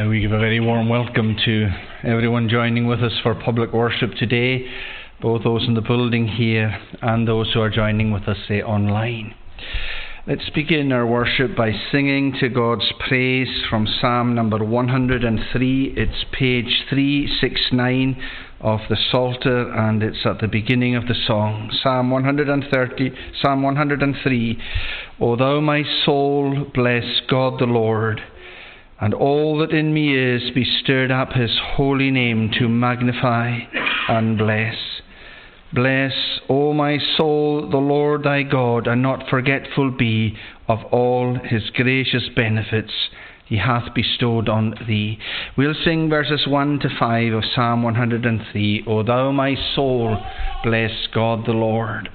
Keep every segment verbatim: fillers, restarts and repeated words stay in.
Now we give a very warm welcome to everyone joining with us for public worship today, both those in the building here and those who are joining with us, say, online. Let's begin our worship by singing to God's praise from Psalm number one hundred three. It's page three sixty-nine of the Psalter, and it's at the beginning of the song. Psalm one hundred thirty, Psalm one hundred three. O thou my soul, bless God the Lord. And all that in me is, be stirred up his holy name to magnify and bless. Bless, O my soul, the Lord thy God, and not forgetful be of all his gracious benefits he hath bestowed on thee. We'll sing verses one to five of Psalm one hundred three. O thou my soul, bless God the Lord.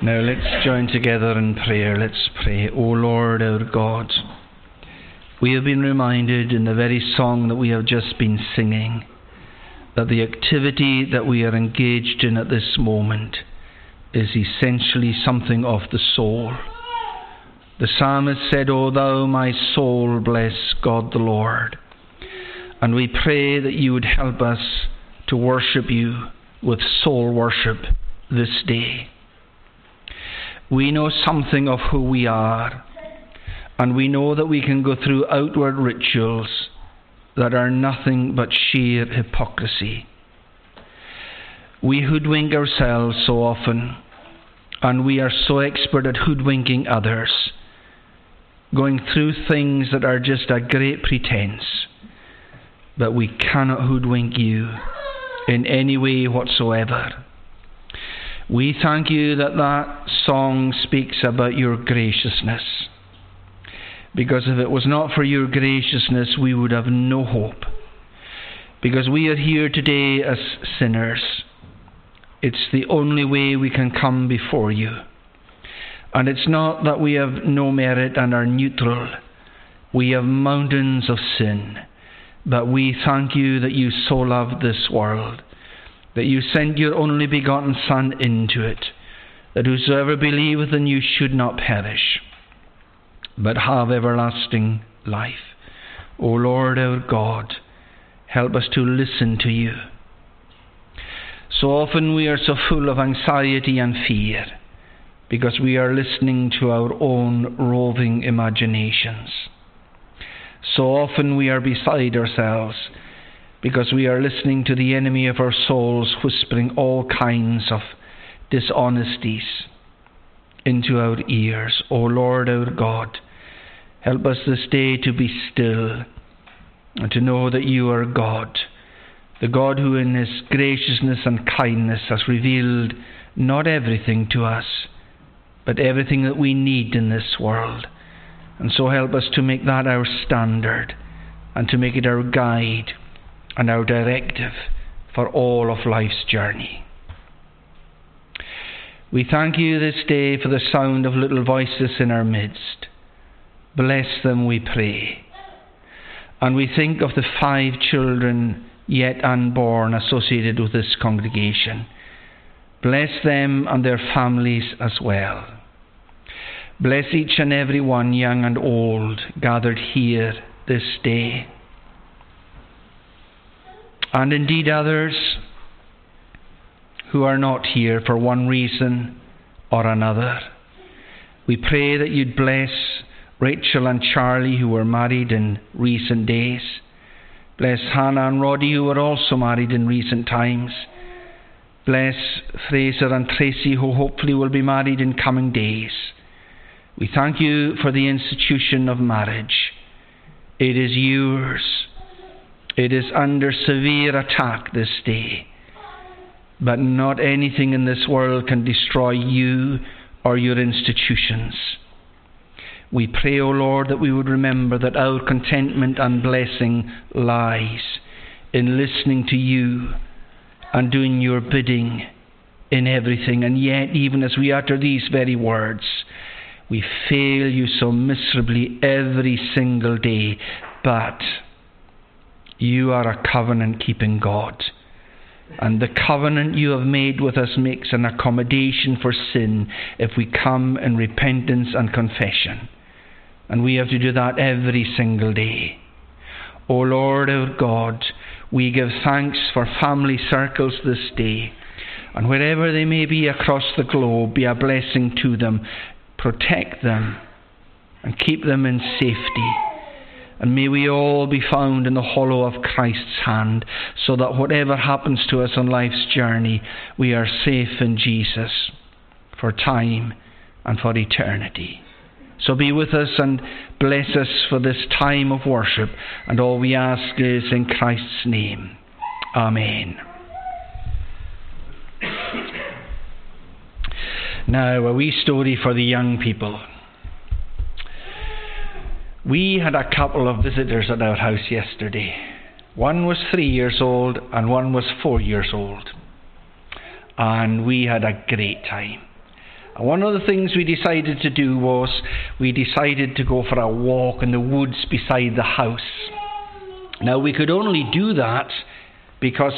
Now let's join together in prayer. Let's pray. O Lord our God, we have been reminded in the very song that we have just been singing that the activity that we are engaged in at this moment is essentially something of the soul. The psalmist said, O thou my soul, bless God the Lord. And we pray that you would help us to worship you with soul worship this day. We know something of who we are, and we know that we can go through outward rituals that are nothing but sheer hypocrisy. We hoodwink ourselves so often, and we are so expert at hoodwinking others, going through things that are just a great pretense, but we cannot hoodwink you in any way whatsoever. We thank you that that song speaks about your graciousness. Because if it was not for your graciousness, we would have no hope. Because we are here today as sinners. It's the only way we can come before you. And it's not that we have no merit and are neutral. We have mountains of sin. But we thank you that you so loved this world, that you sent your only begotten Son into it, that whosoever believeth in you should not perish, but have everlasting life. O Lord our God, help us to listen to you. So often we are so full of anxiety and fear, because we are listening to our own roving imaginations. So often we are beside ourselves, because we are listening to the enemy of our souls whispering all kinds of dishonesties into our ears. O Lord our God, help us this day to be still and to know that you are God, the God who in his graciousness and kindness has revealed not everything to us, but everything that we need in this world. And so help us to make that our standard and to make it our guide and our directive for all of life's journey. We thank you this day for the sound of little voices in our midst. Bless them, we pray. And we think of the five children yet unborn associated with this congregation. Bless them and their families as well. Bless each and every one, young and old, gathered here this day. And indeed others who are not here for one reason or another. We pray that you'd bless Rachel and Charlie, who were married in recent days. Bless Hannah and Roddy, who were also married in recent times. Bless Fraser and Tracy, who hopefully will be married in coming days. We thank you for the institution of marriage. It is yours. It is under severe attack this day. But not anything in this world can destroy you or your institutions. We pray, O Lord, that we would remember that our contentment and blessing lies in listening to you and doing your bidding in everything. And yet, even as we utter these very words, we fail you so miserably every single day. But you are a covenant-keeping God, and the covenant you have made with us makes an accommodation for sin if we come in repentance and confession, and we have to do that every single day. O Lord our God, we give thanks for family circles this day, and wherever they may be across the globe, be a blessing to them. Protect them and keep them in safety. And may we all be found in the hollow of Christ's hand, so that whatever happens to us on life's journey, we are safe in Jesus for time and for eternity. So be with us and bless us for this time of worship. And all we ask is in Christ's name. Amen. Now, a wee story for the young people. We had a couple of visitors at our house yesterday. One was three years old and one was four years old. And we had a great time. And one of the things we decided to do was we decided to go for a walk in the woods beside the house. Now, we could only do that because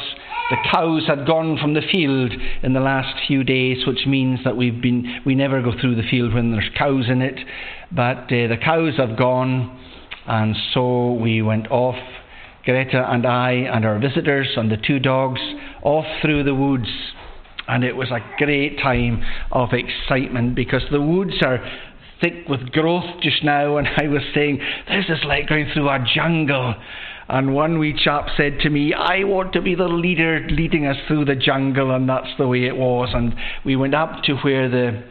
the cows had gone from the field in the last few days, which means that we've been we never go through the field when there's cows in it. But uh, the cows have gone, and so we went off, Greta and I and our visitors and the two dogs, off through the woods. And it was a great time of excitement, because the woods are thick with growth just now, and I was saying, this is like going through a jungle. And one wee chap said to me, I want to be the leader leading us through the jungle. And that's the way it was. And we went up to where the,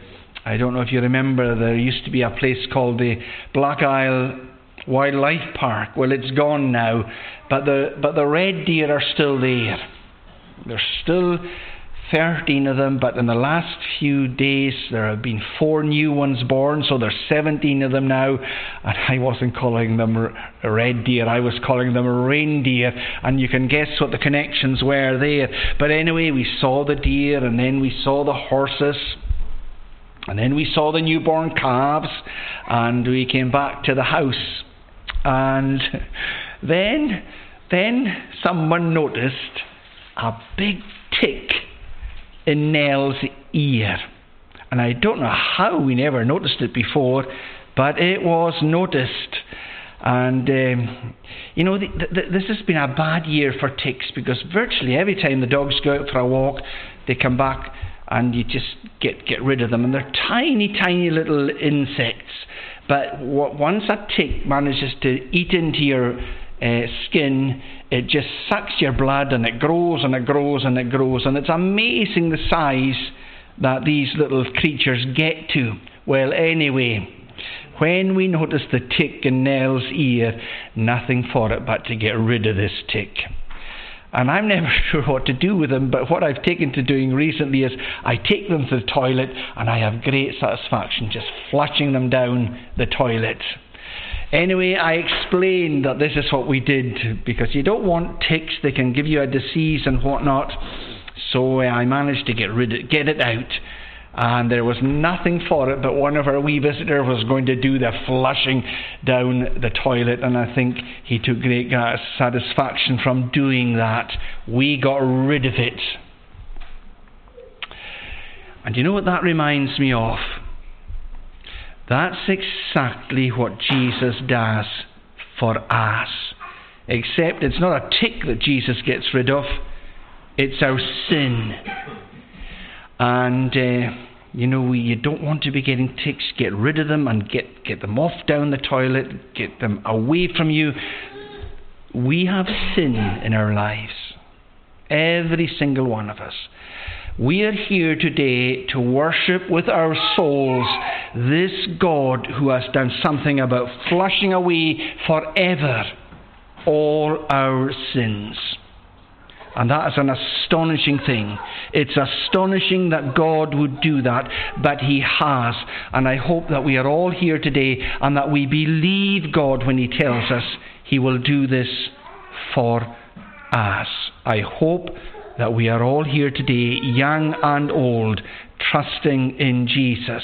I don't know if you remember, there used to be a place called the Black Isle Wildlife Park. Well, it's gone now, but the, but the red deer are still there. They're still thirteen of them, but in the last few days there have been four new ones born, so there's seventeen of them now. And I wasn't calling them a red deer, I was calling them a reindeer, and you can guess what the connections were there. But anyway, we saw the deer, and then we saw the horses, and then we saw the newborn calves, and we came back to the house. And then, then someone noticed a big tick in Nell's ear. And I don't know how we never noticed it before, but it was noticed. And, um, you know, the, the, this has been a bad year for ticks, because virtually every time the dogs go out for a walk, they come back and you just get, get rid of them. And they're tiny, tiny little insects. But what, once a tick manages to eat into your Uh, skin, it just sucks your blood, and it grows and it grows and it grows, and it's amazing the size that these little creatures get to. Well, anyway, when we noticed the tick in Nell's ear, nothing for it but to get rid of this tick. And I'm never sure what to do with them, but what I've taken to doing recently is I take them to the toilet, and I have great satisfaction just flushing them down the toilet. Anyway, I explained that this is what we did, because you don't want ticks, they can give you a disease and whatnot. So uh, I managed to get rid of, get it out, and there was nothing for it, but one of our wee visitors was going to do the flushing down the toilet, and I think he took great satisfaction from doing that. We got rid of it. And you know what that reminds me of? That's exactly what Jesus does for us. Except it's not a tick that Jesus gets rid of. It's our sin. And, uh, you know, we, you don't want to be getting ticks. Get rid of them and get, get them off down the toilet. Get them away from you. We have sin in our lives. Every single one of us. We are here today to worship with our souls this God who has done something about flushing away forever all our sins. And that is an astonishing thing. It's astonishing that God would do that, but He has. And I hope that we are all here today and that we believe God when He tells us He will do this for us. I hope that we are all here today, young and old, trusting in Jesus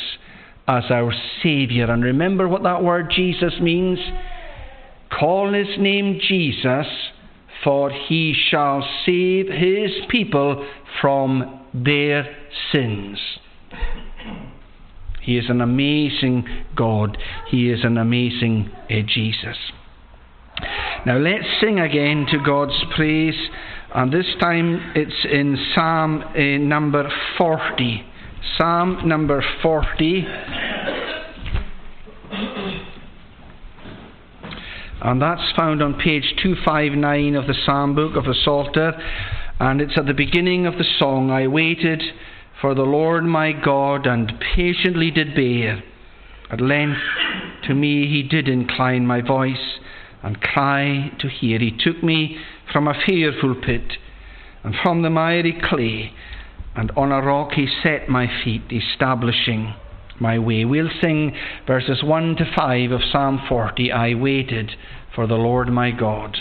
as our Saviour. And remember what that word Jesus means. Call His name Jesus, for He shall save His people from their sins. He is an amazing God. He is an amazing uh, Jesus. Now let's sing again to God's praise. And this time it's in Psalm uh, number forty. Psalm number forty. And that's found on page two fifty-nine of the Psalm book of the Psalter. And it's at the beginning of the song. I waited for the Lord my God, and patiently did bear. At length to me He did incline my voice, and cry to hear. He took me from a fearful pit, and from the miry clay, and on a rock He set my feet, establishing my way. We'll sing verses one to five of Psalm forty, I waited for the Lord my God.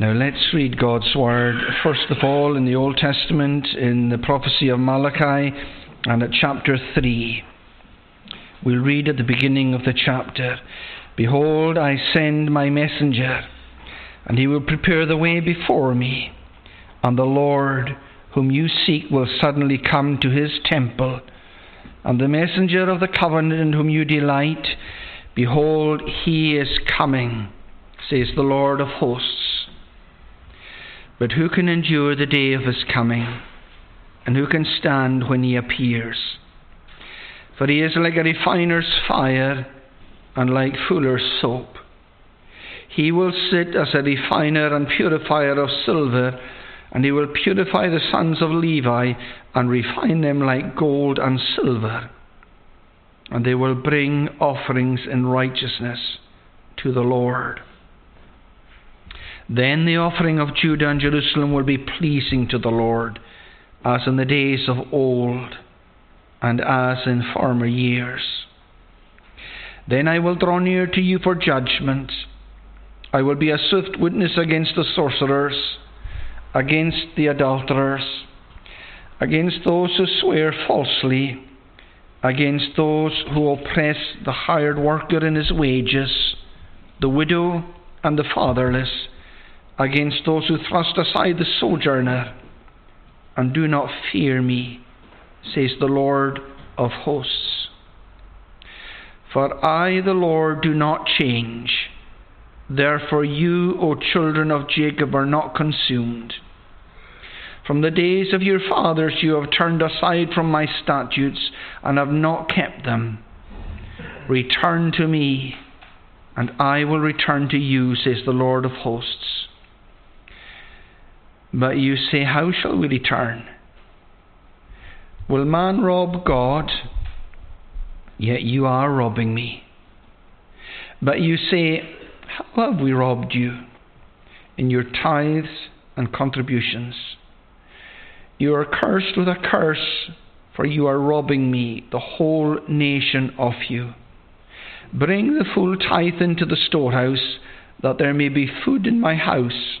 Now let's read God's Word, first of all, in the Old Testament, in the prophecy of Malachi, and at chapter three. We'll read at the beginning of the chapter, "Behold, I send my messenger, and he will prepare the way before me. And the Lord, whom you seek, will suddenly come to his temple. And the messenger of the covenant in whom you delight, behold, he is coming, says the Lord of hosts. But who can endure the day of his coming? And who can stand when he appears? For he is like a refiner's fire, and like fuller's soap. He will sit as a refiner and purifier of silver, and he will purify the sons of Levi, and refine them like gold and silver. And they will bring offerings in righteousness to the Lord. Then the offering of Judah and Jerusalem will be pleasing to the Lord, as in the days of old, and as in former years. Then I will draw near to you for judgment. I will be a swift witness against the sorcerers, against the adulterers, against those who swear falsely, against those who oppress the hired worker in his wages, the widow and the fatherless, against those who thrust aside the sojourner, and do not fear me, says the Lord of hosts. For I, the Lord, do not change. Therefore you, O children of Jacob, are not consumed. From the days of your fathers you have turned aside from my statutes, and have not kept them. Return to me, and I will return to you, says the Lord of hosts. But you say, how shall we return? Will man rob God? Yet you are robbing me. But you say, how have we robbed you? In your tithes and contributions. You are cursed with a curse, for you are robbing me, the whole nation, of you. Bring the full tithe into the storehouse, that there may be food in my house.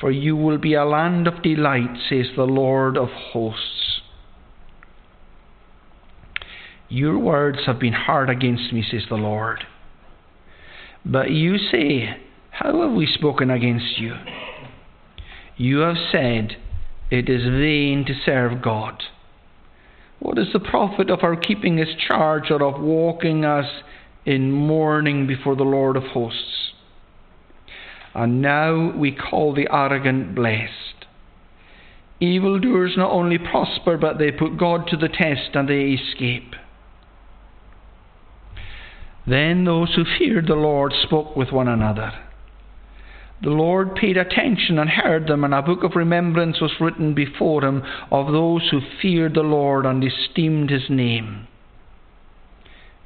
for you will be a land of delight, says the Lord of hosts. Your words have been hard against me, says the Lord. But you say, how have we spoken against you? You have said, it is vain to serve God. What is the profit of our keeping his charge, or of walking as in mourning before the Lord of hosts? And now we call the arrogant blessed. Evildoers not only prosper, but they put God to the test, and they escape. Then those who feared the Lord spoke with one another. The Lord paid attention and heard them, and a book of remembrance was written before him of those who feared the Lord and esteemed his name.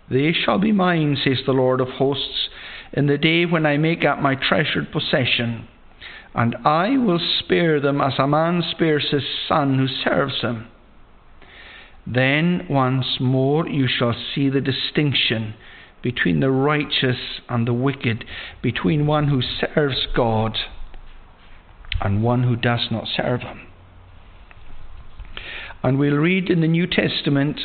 They shall be mine, says the Lord of hosts, in the day when I make up my treasured possession, and I will spare them as a man spares his son who serves him. Then once more you shall see the distinction between the righteous and the wicked, between one who serves God and one who does not serve him." And we'll read in the New Testament,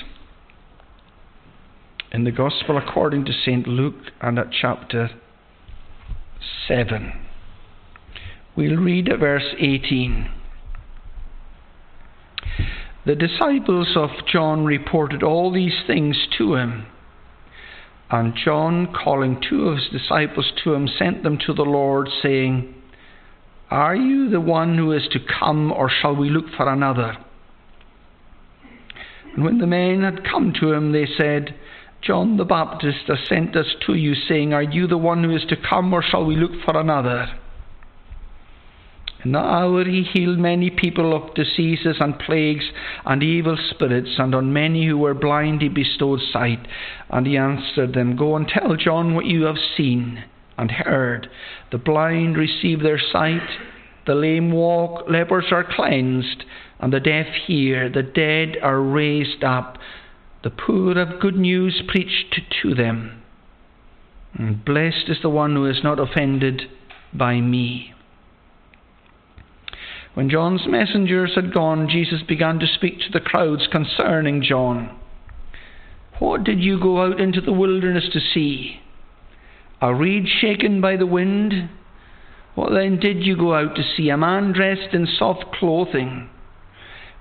in the Gospel according to Saint Luke, and at chapter seven. We'll read at verse eighteen. The disciples of John reported all these things to him. And John, calling two of his disciples to him, sent them to the Lord, saying, "Are you the one who is to come, or shall we look for another?" And when the men had come to him, they said, "John the Baptist has sent us to you, saying, Are you the one who is to come, or shall we look for another?" In that hour he healed many people of diseases and plagues and evil spirits, and on many who were blind he bestowed sight. And he answered them, Go and tell John what you have seen and heard. The blind receive their sight, the lame walk, lepers are cleansed, and the deaf hear, the dead are raised up. The poor have good news preached to them. And blessed is the one who is not offended by me. When John's messengers had gone, Jesus began to speak to the crowds concerning John. What did you go out into the wilderness to see? A reed shaken by the wind? What then did you go out to see? A man dressed in soft clothing?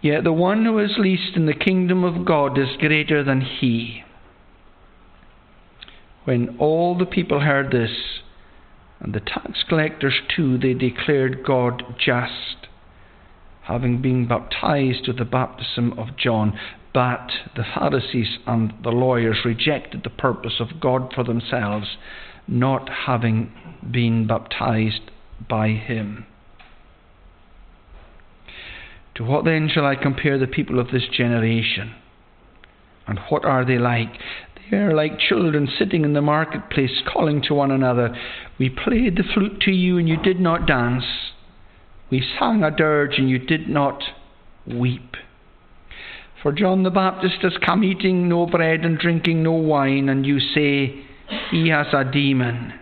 Yet the one who is least in the kingdom of God is greater than he. When all the people heard this, and the tax collectors too, they declared God just, having been baptized with the baptism of John. But the Pharisees and the lawyers rejected the purpose of God for themselves, not having been baptized by him. To what then shall I compare the people of this generation? And what are they like? They are like children sitting in the marketplace, calling to one another, We played the flute to you, and you did not dance. We sang a dirge, and you did not weep. For John the Baptist has come eating no bread and drinking no wine, and you say, He has a demon.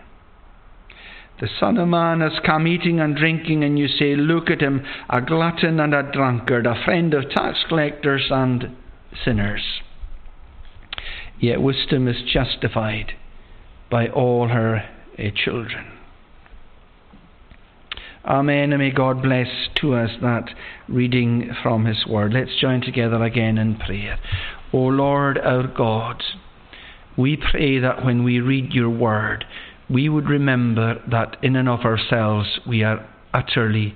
The Son of Man has come eating and drinking, and you say, Look at him, a glutton and a drunkard, a friend of tax collectors and sinners. Yet wisdom is justified by all her uh, children. Amen, and may God bless to us that reading from his word. Let's join together again in prayer. O Lord our God, we pray that when we read your word, we would remember that in and of ourselves we are utterly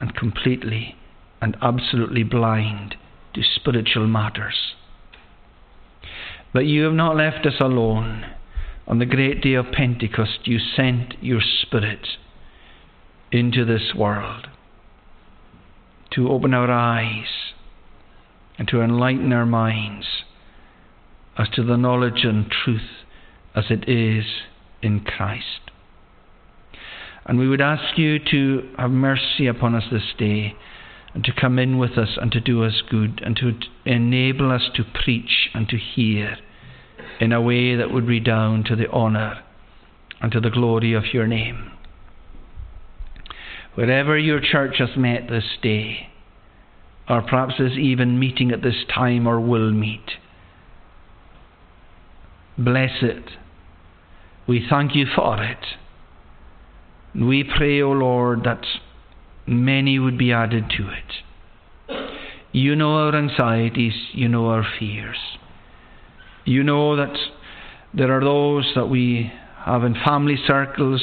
and completely and absolutely blind to spiritual matters. But you have not left us alone. On the great day of Pentecost, you sent your Spirit into this world to open our eyes and to enlighten our minds as to the knowledge and truth as it is in Christ. And we would ask you to have mercy upon us this day, and to come in with us and to do us good, and to enable us to preach and to hear in a way that would redound to the honour and to the glory of your name. Wherever your church has met this day, or perhaps is even meeting at this time or will meet, bless it. We thank you for it. And we pray, O Lord, that many would be added to it. You know our anxieties, you know our fears. You know that there are those that we have in family circles,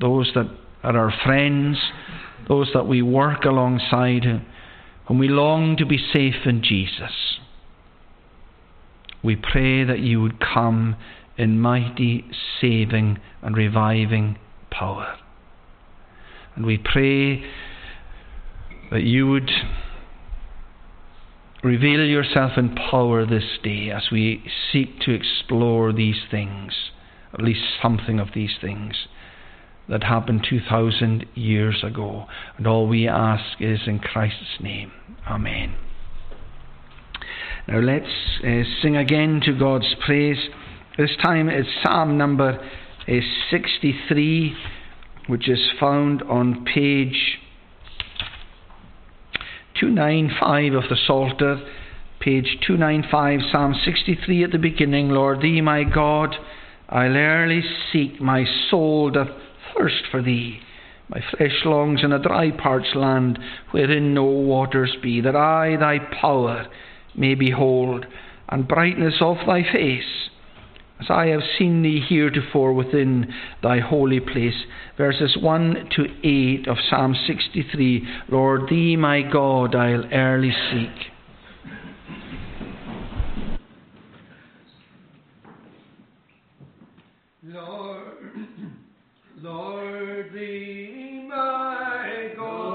those that are our friends, those that we work alongside, and we long to be safe in Jesus. We pray that you would come in mighty saving and reviving power. And we pray that you would reveal yourself in power this day as we seek to explore these things, at least something of these things that happened two thousand years ago. And all we ask is in Christ's name. Amen. Now let's uh, sing again to God's praise. This time it's Psalm number uh, sixty-three. Which is found on page two ninety-five of the Psalter, page two ninety-five, Psalm sixty-three at the beginning. Lord, Thee, my God, I'll early seek, my soul doth thirst for Thee. My flesh longs in a dry parched land wherein no waters be, that I thy power may behold, and brightness of thy face, as I have seen thee heretofore within thy holy place. Verses one to eight of Psalm sixty-three. Lord, thee my God I'll early seek. Lord, Lord, thee my God.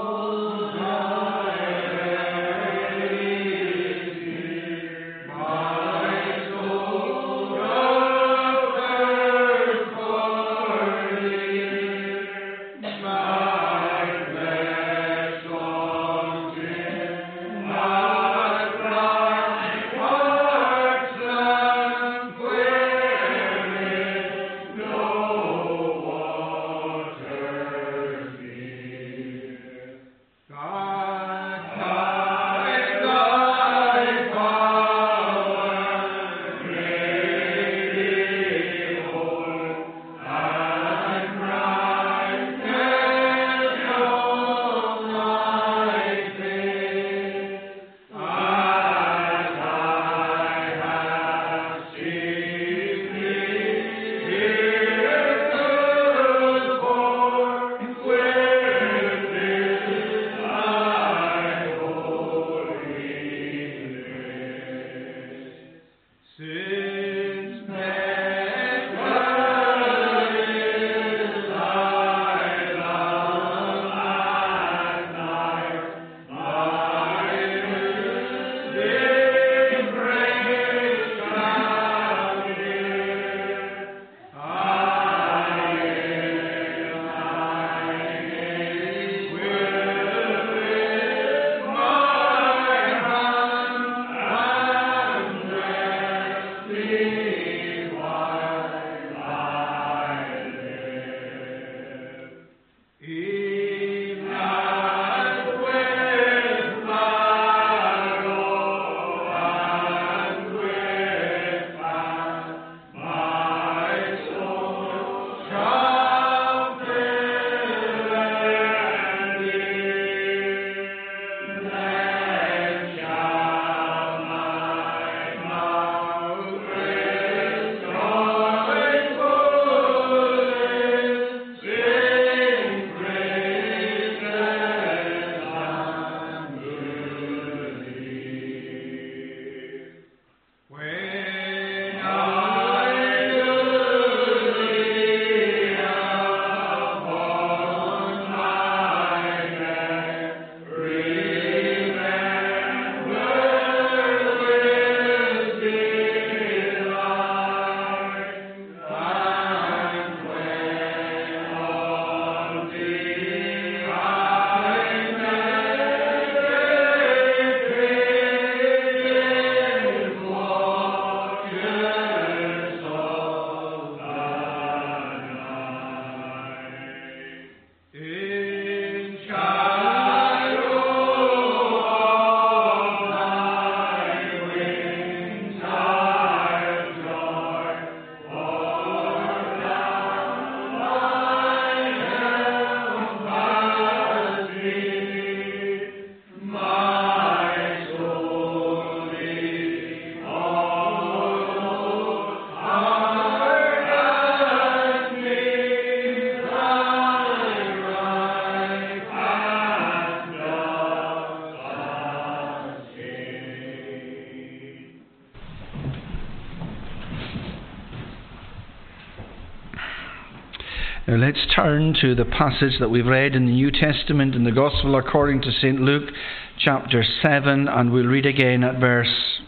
Let's turn to the passage that we've read in the New Testament in the Gospel according to Saint Luke, chapter seven, and we'll read again at verse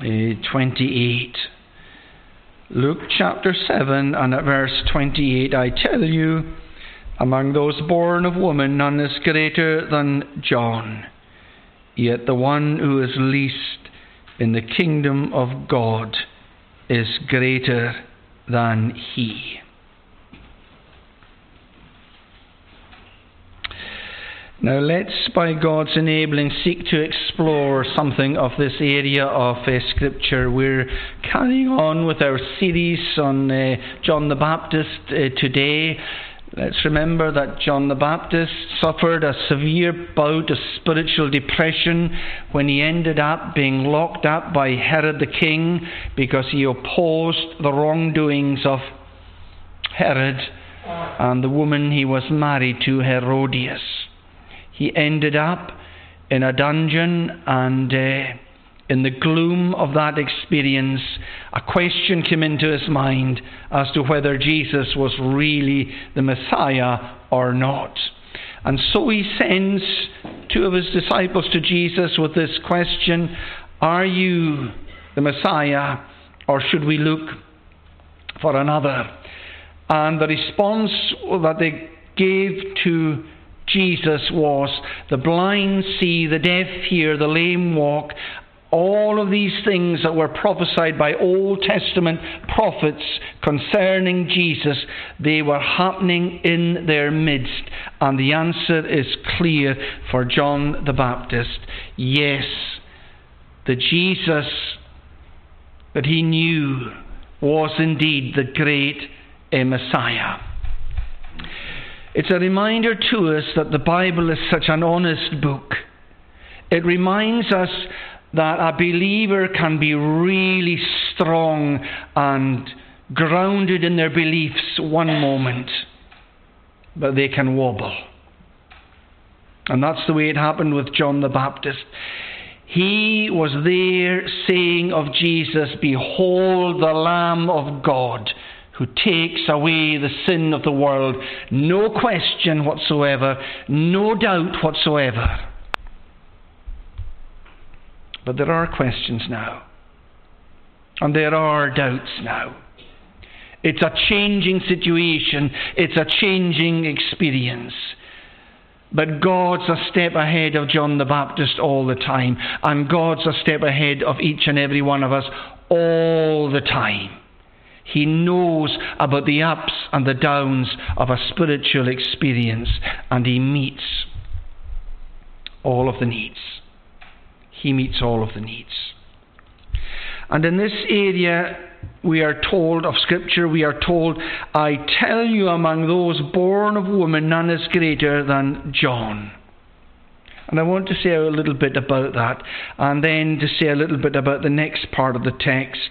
twenty-eight. Luke chapter seven and at verse twenty-eight. I tell you, among those born of woman, none is greater than John, yet the one who is least in the kingdom of God is greater than he. Now let's, by God's enabling, seek to explore something of this area of uh, Scripture. We're carrying on with our series on uh, John the Baptist uh, today. Let's remember that John the Baptist suffered a severe bout of spiritual depression when he ended up being locked up by Herod the king because he opposed the wrongdoings of Herod and the woman he was married to, Herodias. He ended up in a dungeon, and uh, in the gloom of that experience, a question came into his mind as to whether Jesus was really the Messiah or not. And so he sends two of his disciples to Jesus with this question: are you the Messiah, or should we look for another? And the response that they gave to Jesus was, the blind see, the deaf hear, the lame walk. All of these things that were prophesied by Old Testament prophets concerning Jesus, they were happening in their midst. And the answer is clear for John the Baptist. Yes, the Jesus that he knew was indeed the great Messiah. It's a reminder to us that the Bible is such an honest book. It reminds us that a believer can be really strong and grounded in their beliefs one moment, but they can wobble. And that's the way it happened with John the Baptist. He was there saying of Jesus, "Behold the Lamb of God, who takes away the sin of the world." No question whatsoever, no doubt whatsoever. But there are questions now, and there are doubts now. It's a changing situation, it's a changing experience. But God's a step ahead of John the Baptist all the time, and God's a step ahead of each and every one of us all the time. He knows about the ups and the downs of a spiritual experience, and he meets all of the needs. He meets all of the needs. And in this area, we are told of Scripture, we are told, "I tell you, among those born of woman, none is greater than John." And I want to say a little bit about that, and then to say a little bit about the next part of the text.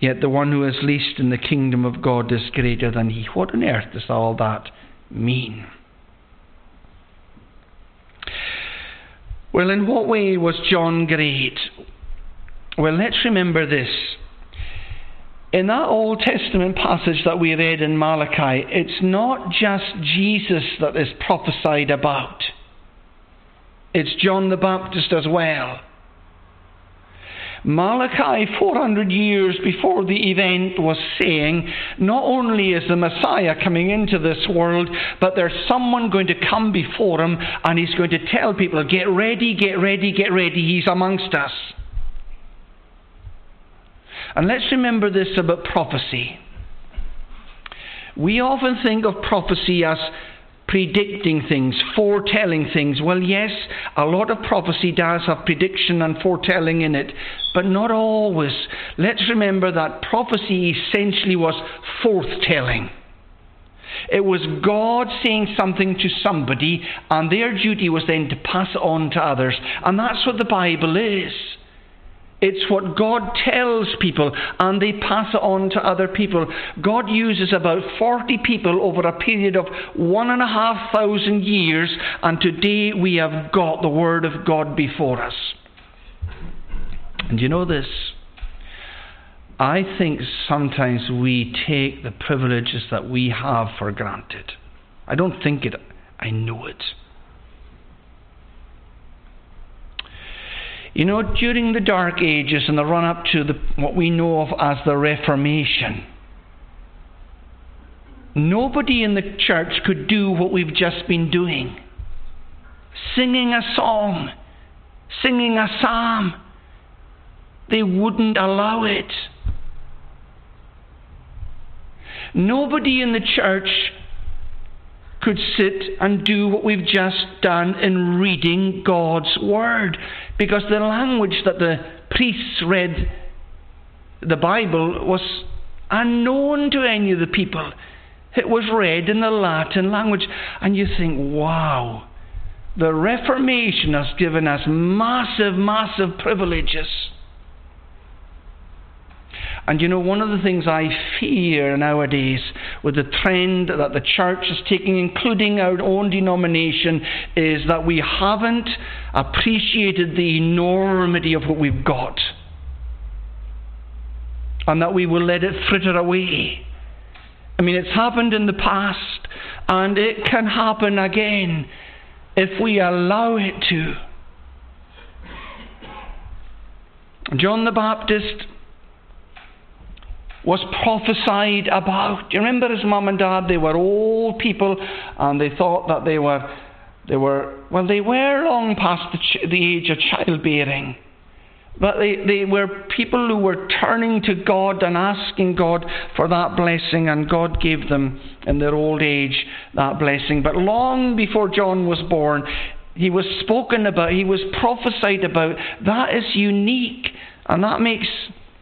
"Yet the one who is least in the kingdom of God is greater than he." What on earth does all that mean? Well, in what way was John great? Well, let's remember this. In that Old Testament passage that we read in Malachi, it's not just Jesus that is prophesied about. It's John the Baptist as well. Malachi, four hundred years before the event, was saying, not only is the Messiah coming into this world, but there's someone going to come before him, and he's going to tell people, get ready, get ready, get ready, he's amongst us. And let's remember this about prophecy. We often think of prophecy as predicting things, foretelling things. Well, yes, a lot of prophecy does have prediction and foretelling in it, but not always. Let's remember that prophecy essentially was forthtelling. It was God saying something to somebody, and their duty was then to pass it on to others. And that's what the Bible is. It's what God tells people, and they pass it on to other people. God uses about forty people over a period of one and a half thousand years, and today we have got the Word of God before us. And you know this, I think sometimes we take the privileges that we have for granted. I don't think it, I know it. You know, during the Dark Ages and the run-up to the, what we know of as the Reformation, nobody in the church could do what we've just been doing. Singing a song, singing a psalm, they wouldn't allow it. Nobody in the church could sit and do what we've just done in reading God's Word, because the language that the priests read the Bible was unknown to any of the people. It was read in the Latin language. And you think, wow, the Reformation has given us massive, massive privileges. And you know, one of the things I fear nowadays with the trend that the church is taking, including our own denomination, is that we haven't appreciated the enormity of what we've got. And that we will let it fritter away. I mean, it's happened in the past, and it can happen again if we allow it to. John the Baptist was prophesied about. You remember his mum and dad? They were old people, and they thought that they were, they were, well, they were long past the, ch- the age of childbearing, but they, they were people who were turning to God and asking God for that blessing, and God gave them in their old age that blessing. But long before John was born, he was spoken about, he was prophesied about. That is unique, and that makes.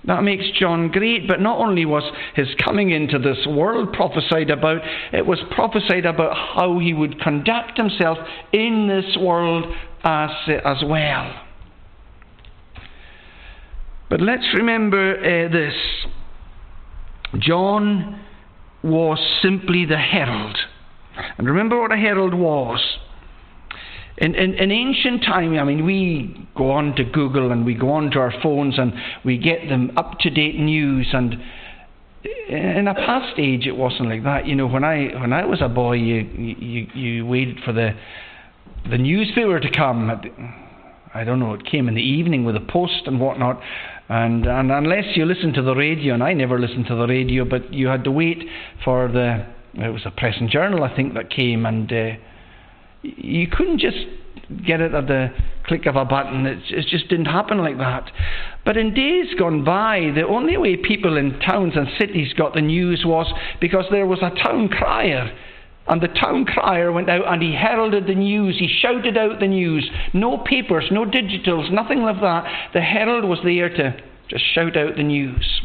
That makes John great. But not only was his coming into this world prophesied about, it was prophesied about how he would conduct himself in this world as, as well. But let's remember uh, this. John was simply the herald. And remember what a herald was. In, in, in ancient time, I mean, we go on to Google and we go on to our phones and we get them up-to-date news. And in a past age, it wasn't like that. You know, when I when I was a boy, you you, you waited for the the newspaper to come. I don't know, it came in the evening with the post and whatnot. And, and unless you listened to the radio, and I never listened to the radio, but you had to wait for the, it was the Press and Journal, I think, that came. And Uh, you couldn't just get it at the click of a button. It, it just didn't happen like that. But in days gone by, the only way people in towns and cities got the news was because there was a town crier. And the town crier went out and he heralded the news. He shouted out the news. No papers, no digitals, nothing like that. The herald was there to just shout out the news.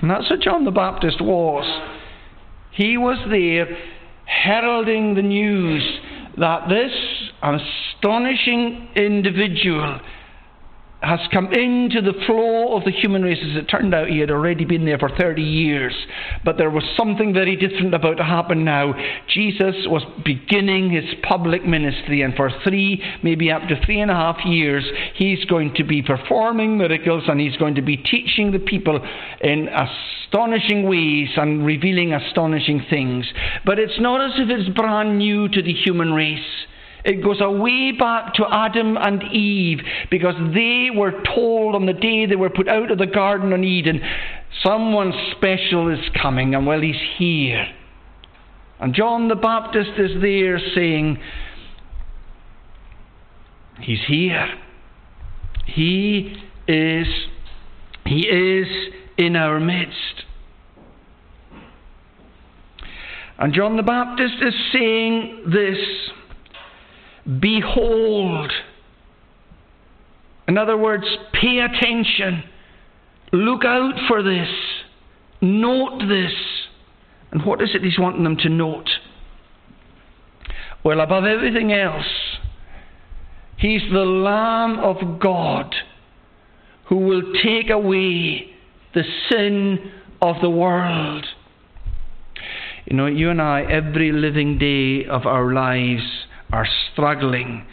And that's what John the Baptist was. He was there heralding the news that this astonishing individual has come into the flow of the human race. As it turned out, he had already been there for thirty years, but there was something very different about to happen now. Jesus was beginning his public ministry, and for three, maybe up to three and a half years, he's going to be performing miracles, and he's going to be teaching the people in astonishing ways and revealing astonishing things. But it's not as if it's brand new to the human race. It goes away back to Adam and Eve, because they were told on the day they were put out of the Garden of Eden, someone special is coming, and well, he's here. And John the Baptist is there saying, he's here. He is, he is in our midst. And John the Baptist is saying this, behold. In other words, pay attention. Look out for this. Note this. And what is it he's wanting them to note? Well, above everything else, he's the Lamb of God who will take away the sin of the world. You know, you and I, every living day of our lives, are struggling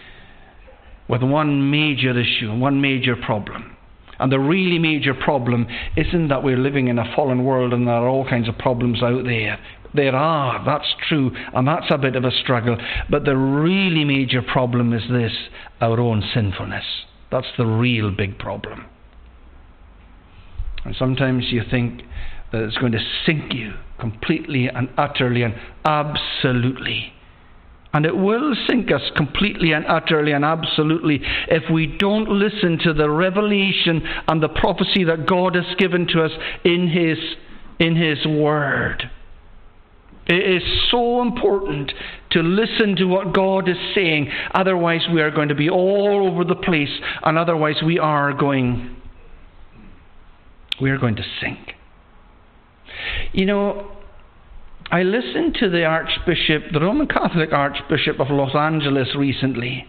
with one major issue, one major problem. And the really major problem isn't that we're living in a fallen world and there are all kinds of problems out there. There are, that's true, and that's a bit of a struggle. But the really major problem is this, our own sinfulness. That's the real big problem. And sometimes you think that it's going to sink you completely and utterly and absolutely. And it will sink us completely and utterly and absolutely if we don't listen to the revelation and the prophecy that God has given to us in His, in His Word. It is so important to listen to what God is saying. Otherwise we are going to be all over the place, and otherwise we are going, we are going to sink. You know, I listened to the Archbishop, the Roman Catholic Archbishop of Los Angeles recently,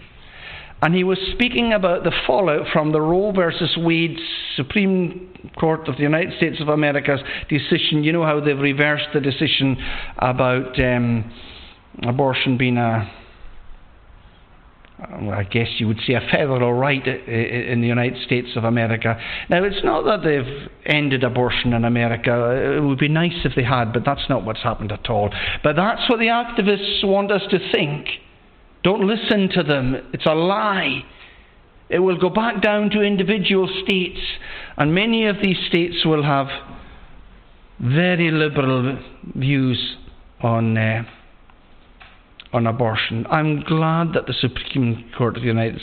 and he was speaking about the fallout from the Roe versus Wade Supreme Court of the United States of America's decision. You know how they've reversed the decision about um, abortion being a, I guess you would say, a federal right in the United States of America. Now, it's not that they've ended abortion in America. It would be nice if they had, but that's not what's happened at all. But that's what the activists want us to think. Don't listen to them. It's a lie. It will go back down to individual states, and many of these states will have very liberal views on uh, on abortion. I'm glad that the Supreme Court of the United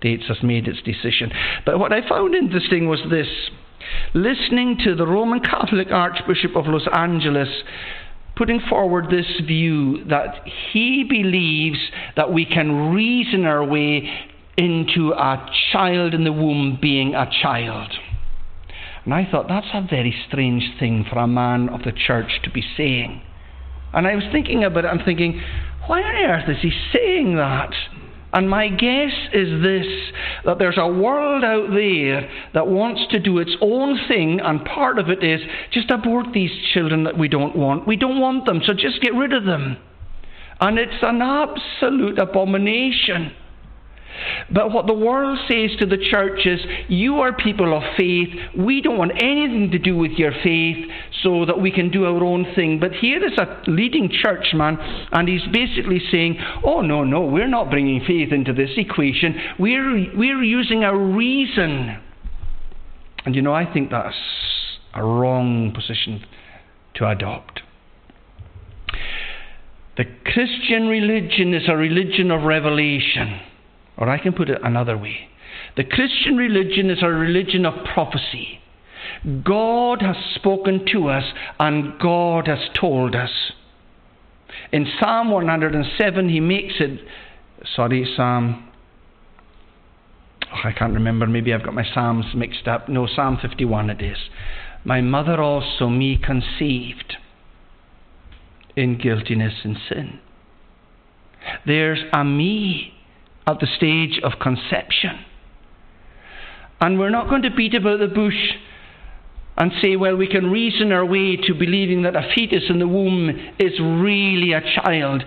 States has made its decision. But what I found interesting was this. Listening to the Roman Catholic Archbishop of Los Angeles putting forward this view that he believes that we can reason our way into a child in the womb being a child. And I thought, that's a very strange thing for a man of the church to be saying. And I was thinking about it and thinking, why on earth is he saying that? And my guess is this, that there's a world out there that wants to do its own thing, and part of it is just abort these children that we don't want. We don't want them, so just get rid of them. And it's an absolute abomination. But what the world says to the church is, you are people of faith, we don't want anything to do with your faith so that we can do our own thing. But here is a leading churchman, and he's basically saying, oh no, no, we're not bringing faith into this equation, we're, we're using our reason. And you know, I think that's a wrong position to adopt. The Christian religion is a religion of revelation. Or I can put it another way. The Christian religion is a religion of prophecy. God has spoken to us and God has told us. In Psalm one hundred seven, he makes it, sorry, Psalm, oh, I can't remember, maybe I've got my Psalms mixed up. No, Psalm fifty-one it is. My mother also me conceived in guiltiness and sin. There's a me at the stage of conception. And we're not going to beat about the bush and say, well, we can reason our way to believing that a fetus in the womb is really a child,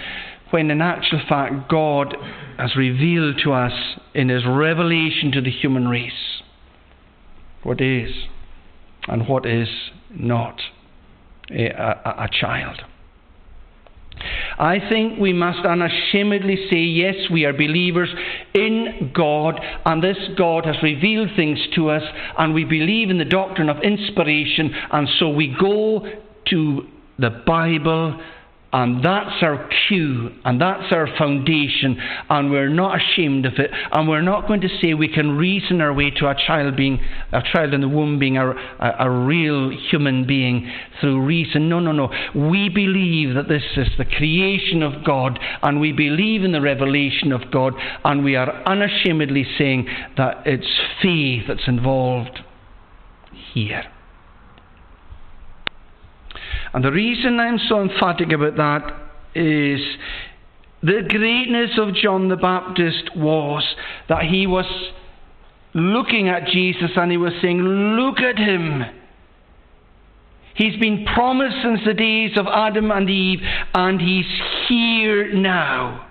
when in actual fact God has revealed to us in his revelation to the human race what is and what is not a, a, a child. I think we must unashamedly say, yes, we are believers in God, and this God has revealed things to us, and we believe in the doctrine of inspiration, and so we go to the Bible, and that's our cue, and that's our foundation, and we're not ashamed of it, and we're not going to say we can reason our way to a child being, a child in the womb being a, a, a real human being through reason. No, no, no. We believe that this is the creation of God, and we believe in the revelation of God, and we are unashamedly saying that it's faith that's involved here. And the reason I'm so emphatic about that is the greatness of John the Baptist was that he was looking at Jesus and he was saying, look at him. He's been promised since the days of Adam and Eve, and he's here now.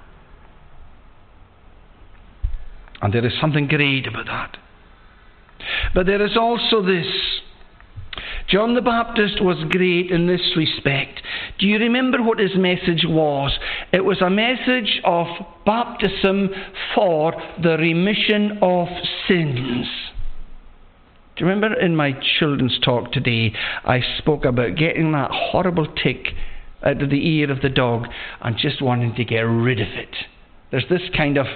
And there is something great about that. But there is also this. John the Baptist was great in this respect. Do you remember what his message was? It was a message of baptism for the remission of sins. Do you remember in my children's talk today, I spoke about getting that horrible tick out of the ear of the dog and just wanting to get rid of it? There's this kind of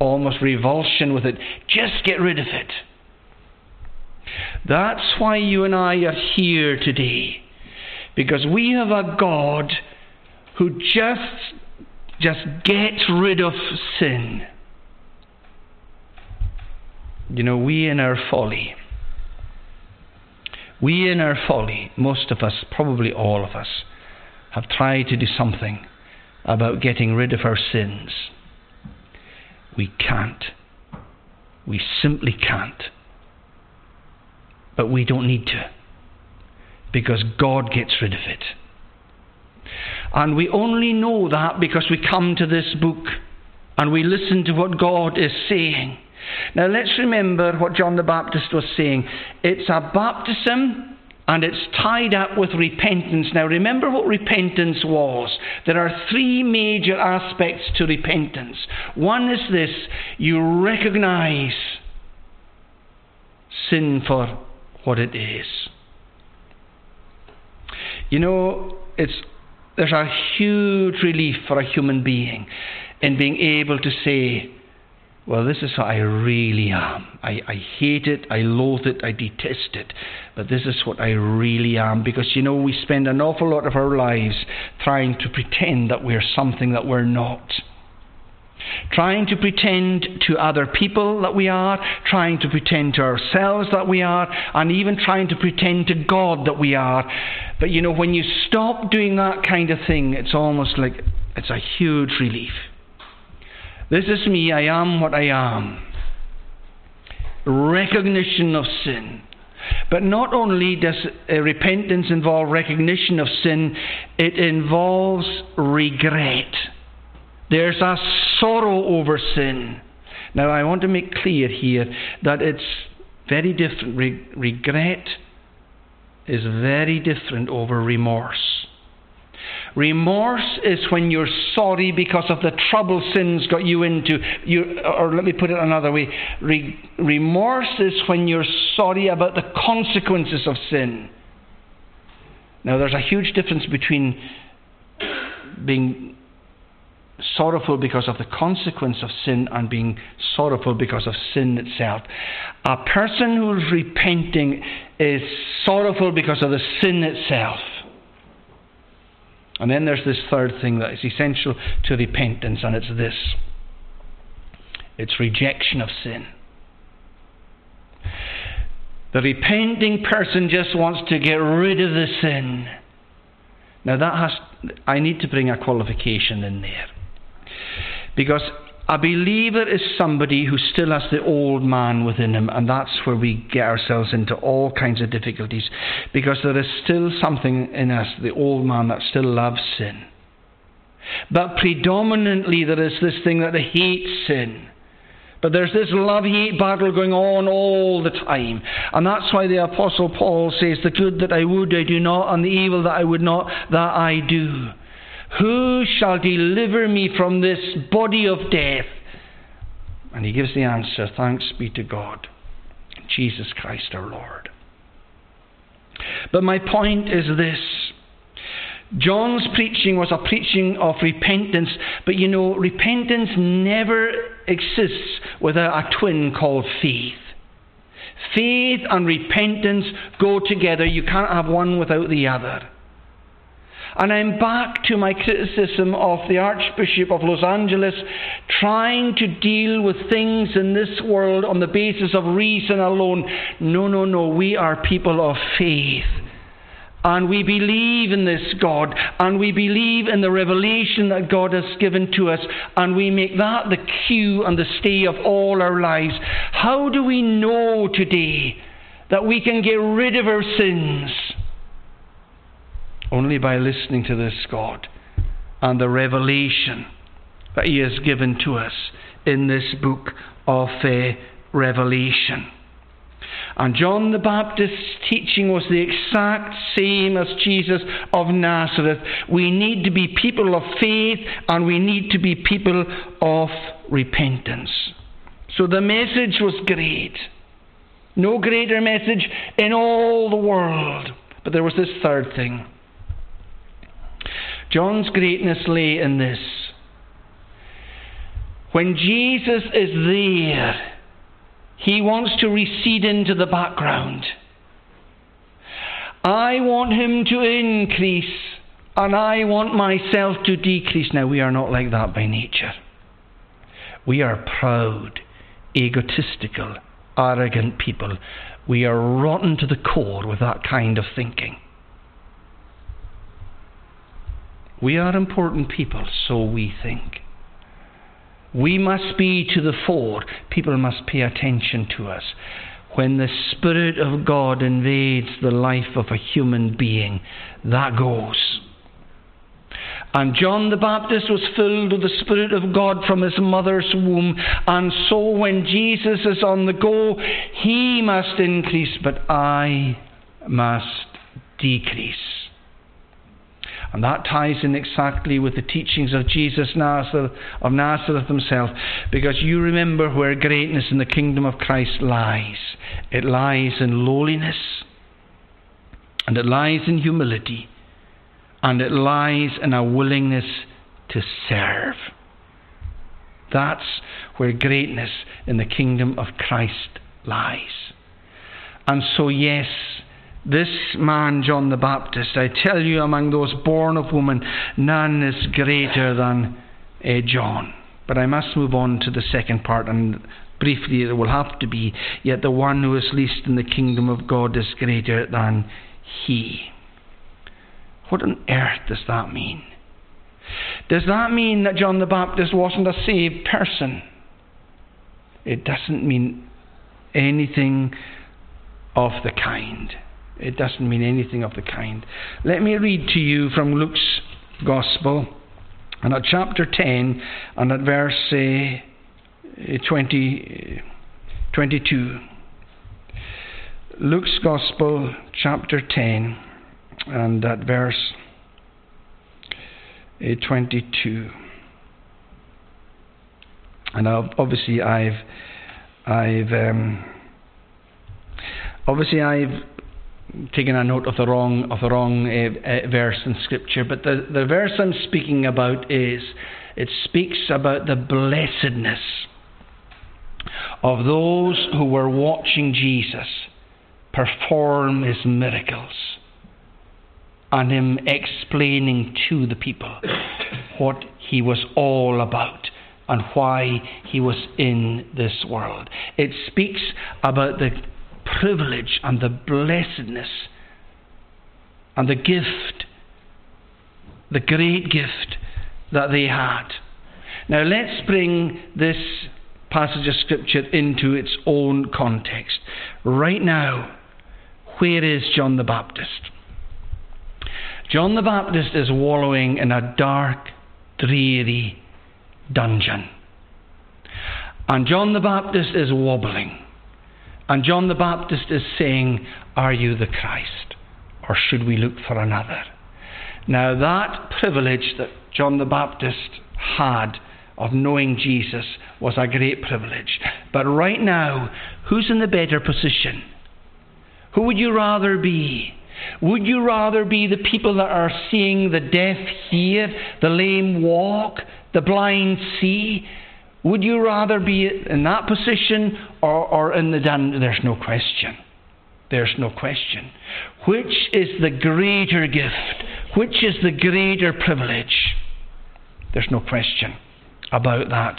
almost revulsion with it. Just get rid of it. That's why you and I are here today, because we have a God who just, just gets rid of sin. You know, we in our folly, we in our folly, most of us, probably all of us, have tried to do something about getting rid of our sins. We can't. We simply can't. But we don't need to, because God gets rid of it. And we only know that because we come to this book and we listen to what God is saying. Now let's remember what John the Baptist was saying. It's a baptism and it's tied up with repentance. Now remember what repentance was. There are three major aspects to repentance. One is this: you recognize sin for what it is. You know, it's there's a huge relief for a human being in being able to say, well, this is what I really am. I, I hate it, I loathe it, I detest it, but this is what I really am. Because, you know, we spend an awful lot of our lives trying to pretend that we're something that we're not. Trying to pretend to other people that we are, trying to pretend to ourselves that we are, and even trying to pretend to God that we are. But you know, when you stop doing that kind of thing, it's almost like it's a huge relief. This is me, I am what I am. Recognition of sin. But not only does uh, repentance involve recognition of sin, it involves regret. There's a sorrow over sin. Now I want to make clear here that it's very different. Re- regret is very different over remorse. Remorse is when you're sorry because of the trouble sin's got you into. You, or let me put it another way. Re- remorse is when you're sorry about the consequences of sin. Now there's a huge difference between being sorrowful because of the consequence of sin and being sorrowful because of sin itself. A person who's repenting is sorrowful because of the sin itself. And then there's this third thing that is essential to repentance, and it's this: it's rejection of sin. The repenting person just wants to get rid of the sin. Now that has, I need to bring a qualification in there. Because a believer is somebody who still has the old man within him, and that's where we get ourselves into all kinds of difficulties, because there is still something in us, the old man, that still loves sin. But predominantly there is this thing that hates sin. But there's this love-hate battle going on all the time. And that's why the Apostle Paul says, the good that I would I do not, and the evil that I would not, that I do. Who shall deliver me from this body of death? And he gives the answer, thanks be to God, Jesus Christ our Lord. But my point is this: John's preaching was a preaching of repentance, but you know, repentance never exists without a twin called faith. Faith and repentance go together. You can't have one without the other. And I'm back to my criticism of the Archbishop of Los Angeles trying to deal with things in this world on the basis of reason alone. No, no, no. We are people of faith. And we believe in this God. And we believe in the revelation that God has given to us. And we make that the cue and the stay of all our lives. How do we know today that we can get rid of our sins? Only by listening to this God and the revelation that he has given to us in this book of uh, Revelation. And John the Baptist's teaching was the exact same as Jesus of Nazareth. We need to be people of faith, and we need to be people of repentance. So the message was great. No greater message in all the world. But there was this third thing. John's greatness lay in this: when Jesus is there, he wants to recede into the background. I want him to increase, and I want myself to decrease. Now, we are not like that by nature. We are proud, egotistical, arrogant people. We are rotten to the core with that kind of thinking. We are important people, so we think. We must be to the fore. People must pay attention to us. When the Spirit of God invades the life of a human being, that goes. And John the Baptist was filled with the Spirit of God from his mother's womb. And so when Jesus is on the go, he must increase, but I must decrease. And that ties in exactly with the teachings of Jesus Nazareth, of Nazareth himself. Because you remember where greatness in the kingdom of Christ lies. It lies in lowliness. And it lies in humility. And it lies in a willingness to serve. That's where greatness in the kingdom of Christ lies. And so, yes, this man, John the Baptist, I tell you, among those born of woman, none is greater than uh, John. But I must move on to the second part, and briefly it will have to be, yet the one who is least in the kingdom of God is greater than he. What on earth does that mean? Does that mean that John the Baptist wasn't a saved person? It doesn't mean anything of the kind. It doesn't mean anything of the kind. Let me read to you from Luke's Gospel, and at chapter ten, and at verse uh, twenty, twenty-two. Luke's Gospel, chapter ten, and at verse uh, twenty-two. And I've, obviously, I've, I've, um, obviously, I've. taking a note of the wrong of the wrong uh, uh, verse in Scripture, but the, the verse I'm speaking about is, it speaks about the blessedness of those who were watching Jesus perform his miracles and him explaining to the people what he was all about and why he was in this world. It speaks about the privilege and the blessedness and the gift, the great gift that they had. Now let's bring this passage of Scripture into its own context. Right now, where is John the Baptist? John the Baptist is wallowing in a dark, dreary dungeon. And John the Baptist is wobbling. And John the Baptist is saying, "Are you the Christ? Or should we look for another?" Now that privilege that John the Baptist had of knowing Jesus was a great privilege. But right now, who's in the better position? Who would you rather be? Would you rather be the people that are seeing the deaf hear, the lame walk, the blind see? Would you rather be in that position or, or in the dungeon? There's no question. There's no question. Which is the greater gift? Which is the greater privilege? There's no question about that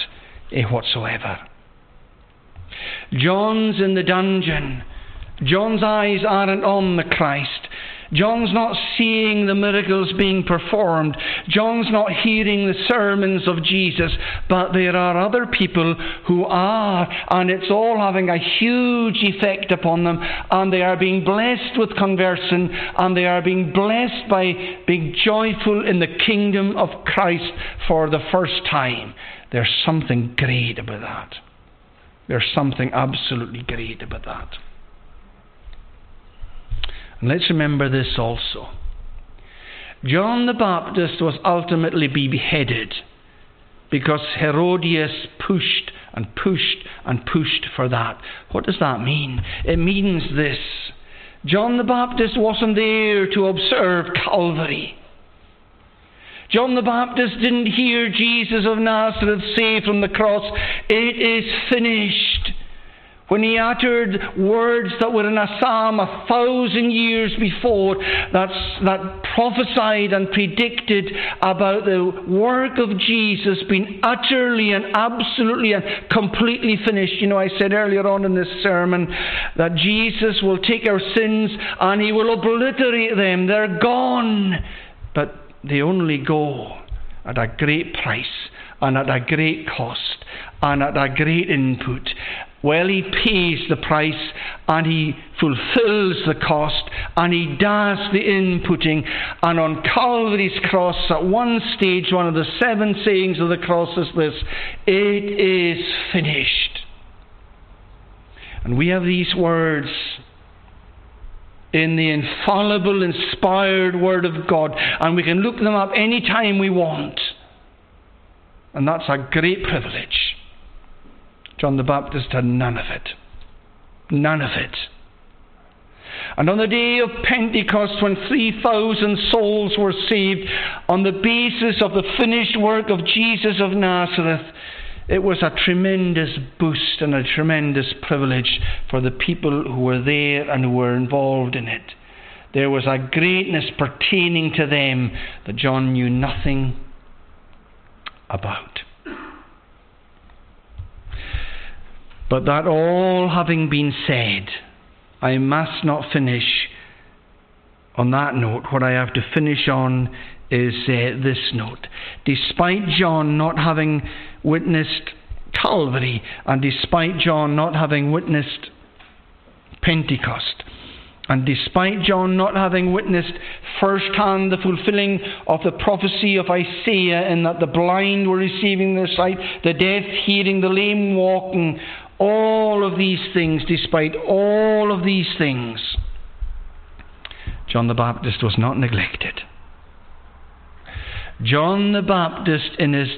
eh, whatsoever. John's in the dungeon. John's eyes aren't on the Christ. John's not seeing the miracles being performed. John's not hearing the sermons of Jesus. But there are other people who are, and it's all having a huge effect upon them. And they are being blessed with conversion, and they are being blessed by being joyful in the kingdom of Christ for the first time. There's something great about that. There's something absolutely great about that. Let's remember this also. John the Baptist was ultimately beheaded because Herodias pushed and pushed and pushed for that. What does that mean? It means this. John the Baptist wasn't there to observe Calvary. John the Baptist didn't hear Jesus of Nazareth say from the cross, "It is finished," when he uttered words that were in a psalm a thousand years before that, that prophesied and predicted about the work of Jesus being utterly and absolutely and completely finished. You know, I said earlier on in this sermon that Jesus will take our sins and he will obliterate them. They're gone. But they only go at a great price and at a great cost and at a great input. Well, he pays the price and he fulfills the cost and he does the inputting. And on Calvary's cross, at one stage, one of the seven sayings of the cross is this: it is finished. And we have these words in the infallible, inspired Word of God, and we can look them up any time we want. And that's a great privilege. John the Baptist had none of it. None of it. And on the day of Pentecost, when three thousand souls were saved on the basis of the finished work of Jesus of Nazareth, it was a tremendous boost and a tremendous privilege for the people who were there and who were involved in it. There was a greatness pertaining to them that John knew nothing about. But that all having been said, I must not finish on that note. What I have to finish on is uh, this note. Despite John not having witnessed Calvary, and despite John not having witnessed Pentecost, and despite John not having witnessed firsthand the fulfilling of the prophecy of Isaiah, in that the blind were receiving their sight, the deaf hearing, the lame walking, all of these things, despite all of these things, John the Baptist was not neglected. John the Baptist, in his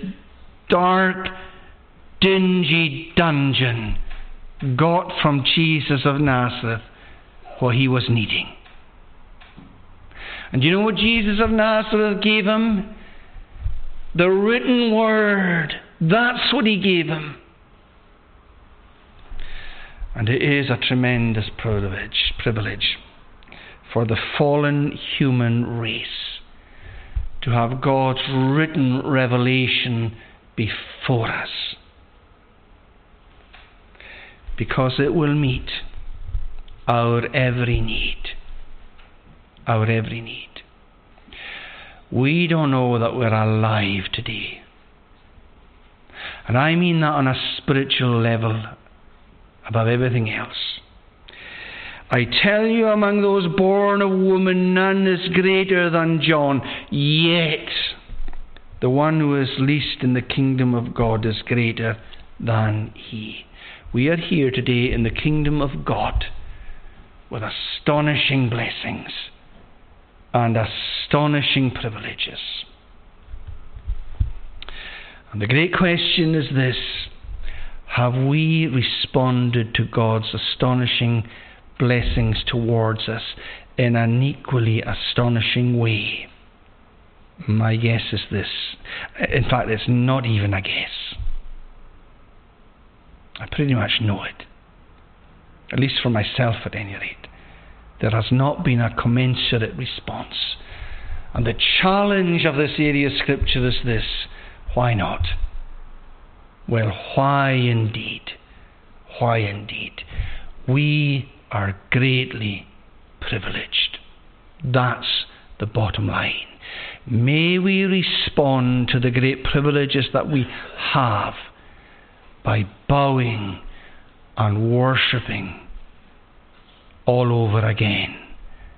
dark, dingy dungeon, got from Jesus of Nazareth what he was needing. And you know what Jesus of Nazareth gave him? The written word. That's what he gave him. And it is a tremendous privilege, privilege for the fallen human race to have God's written revelation before us, because it will meet our every need. Our every need. We don't know that we're alive today. And I mean that on a spiritual level above everything else. I tell you, among those born of woman, none is greater than John. Yet, the one who is least in the kingdom of God is greater than he. We are here today in the kingdom of God with astonishing blessings and astonishing privileges. And the great question is this: have we responded to God's astonishing blessings towards us in an equally astonishing way? My guess is this. In fact, it's not even a guess. I pretty much know it. At least for myself, at any rate. There has not been a commensurate response. And the challenge of this area of Scripture is this: why not? Well, why indeed? Why indeed? We are greatly privileged. That's the bottom line. May we respond to the great privileges that we have by bowing and worshipping all over again.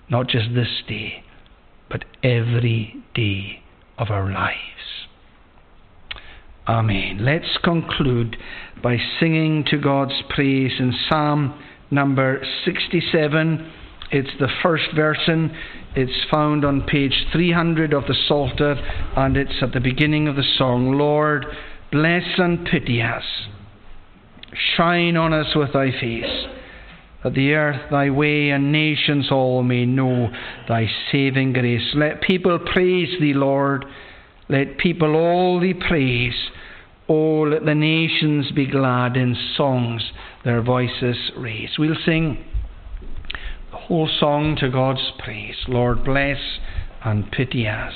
Not just this day, but every day of our lives. Amen. Let's conclude by singing to God's praise in Psalm number sixty-seven. It's the first version. It's found on page three hundred of the Psalter, and it's at the beginning of the song. Lord, bless and pity us. Shine on us with thy face, that the earth thy way and nations all may know thy saving grace. Let people praise thee, Lord. Let people all thee praise. Oh, let the nations be glad, in songs their voices raise. We'll sing the whole song to God's praise. Lord, bless and pity us.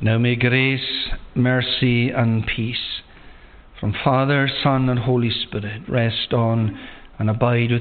Now may grace, mercy and peace from Father, Son and Holy Spirit rest on and abide with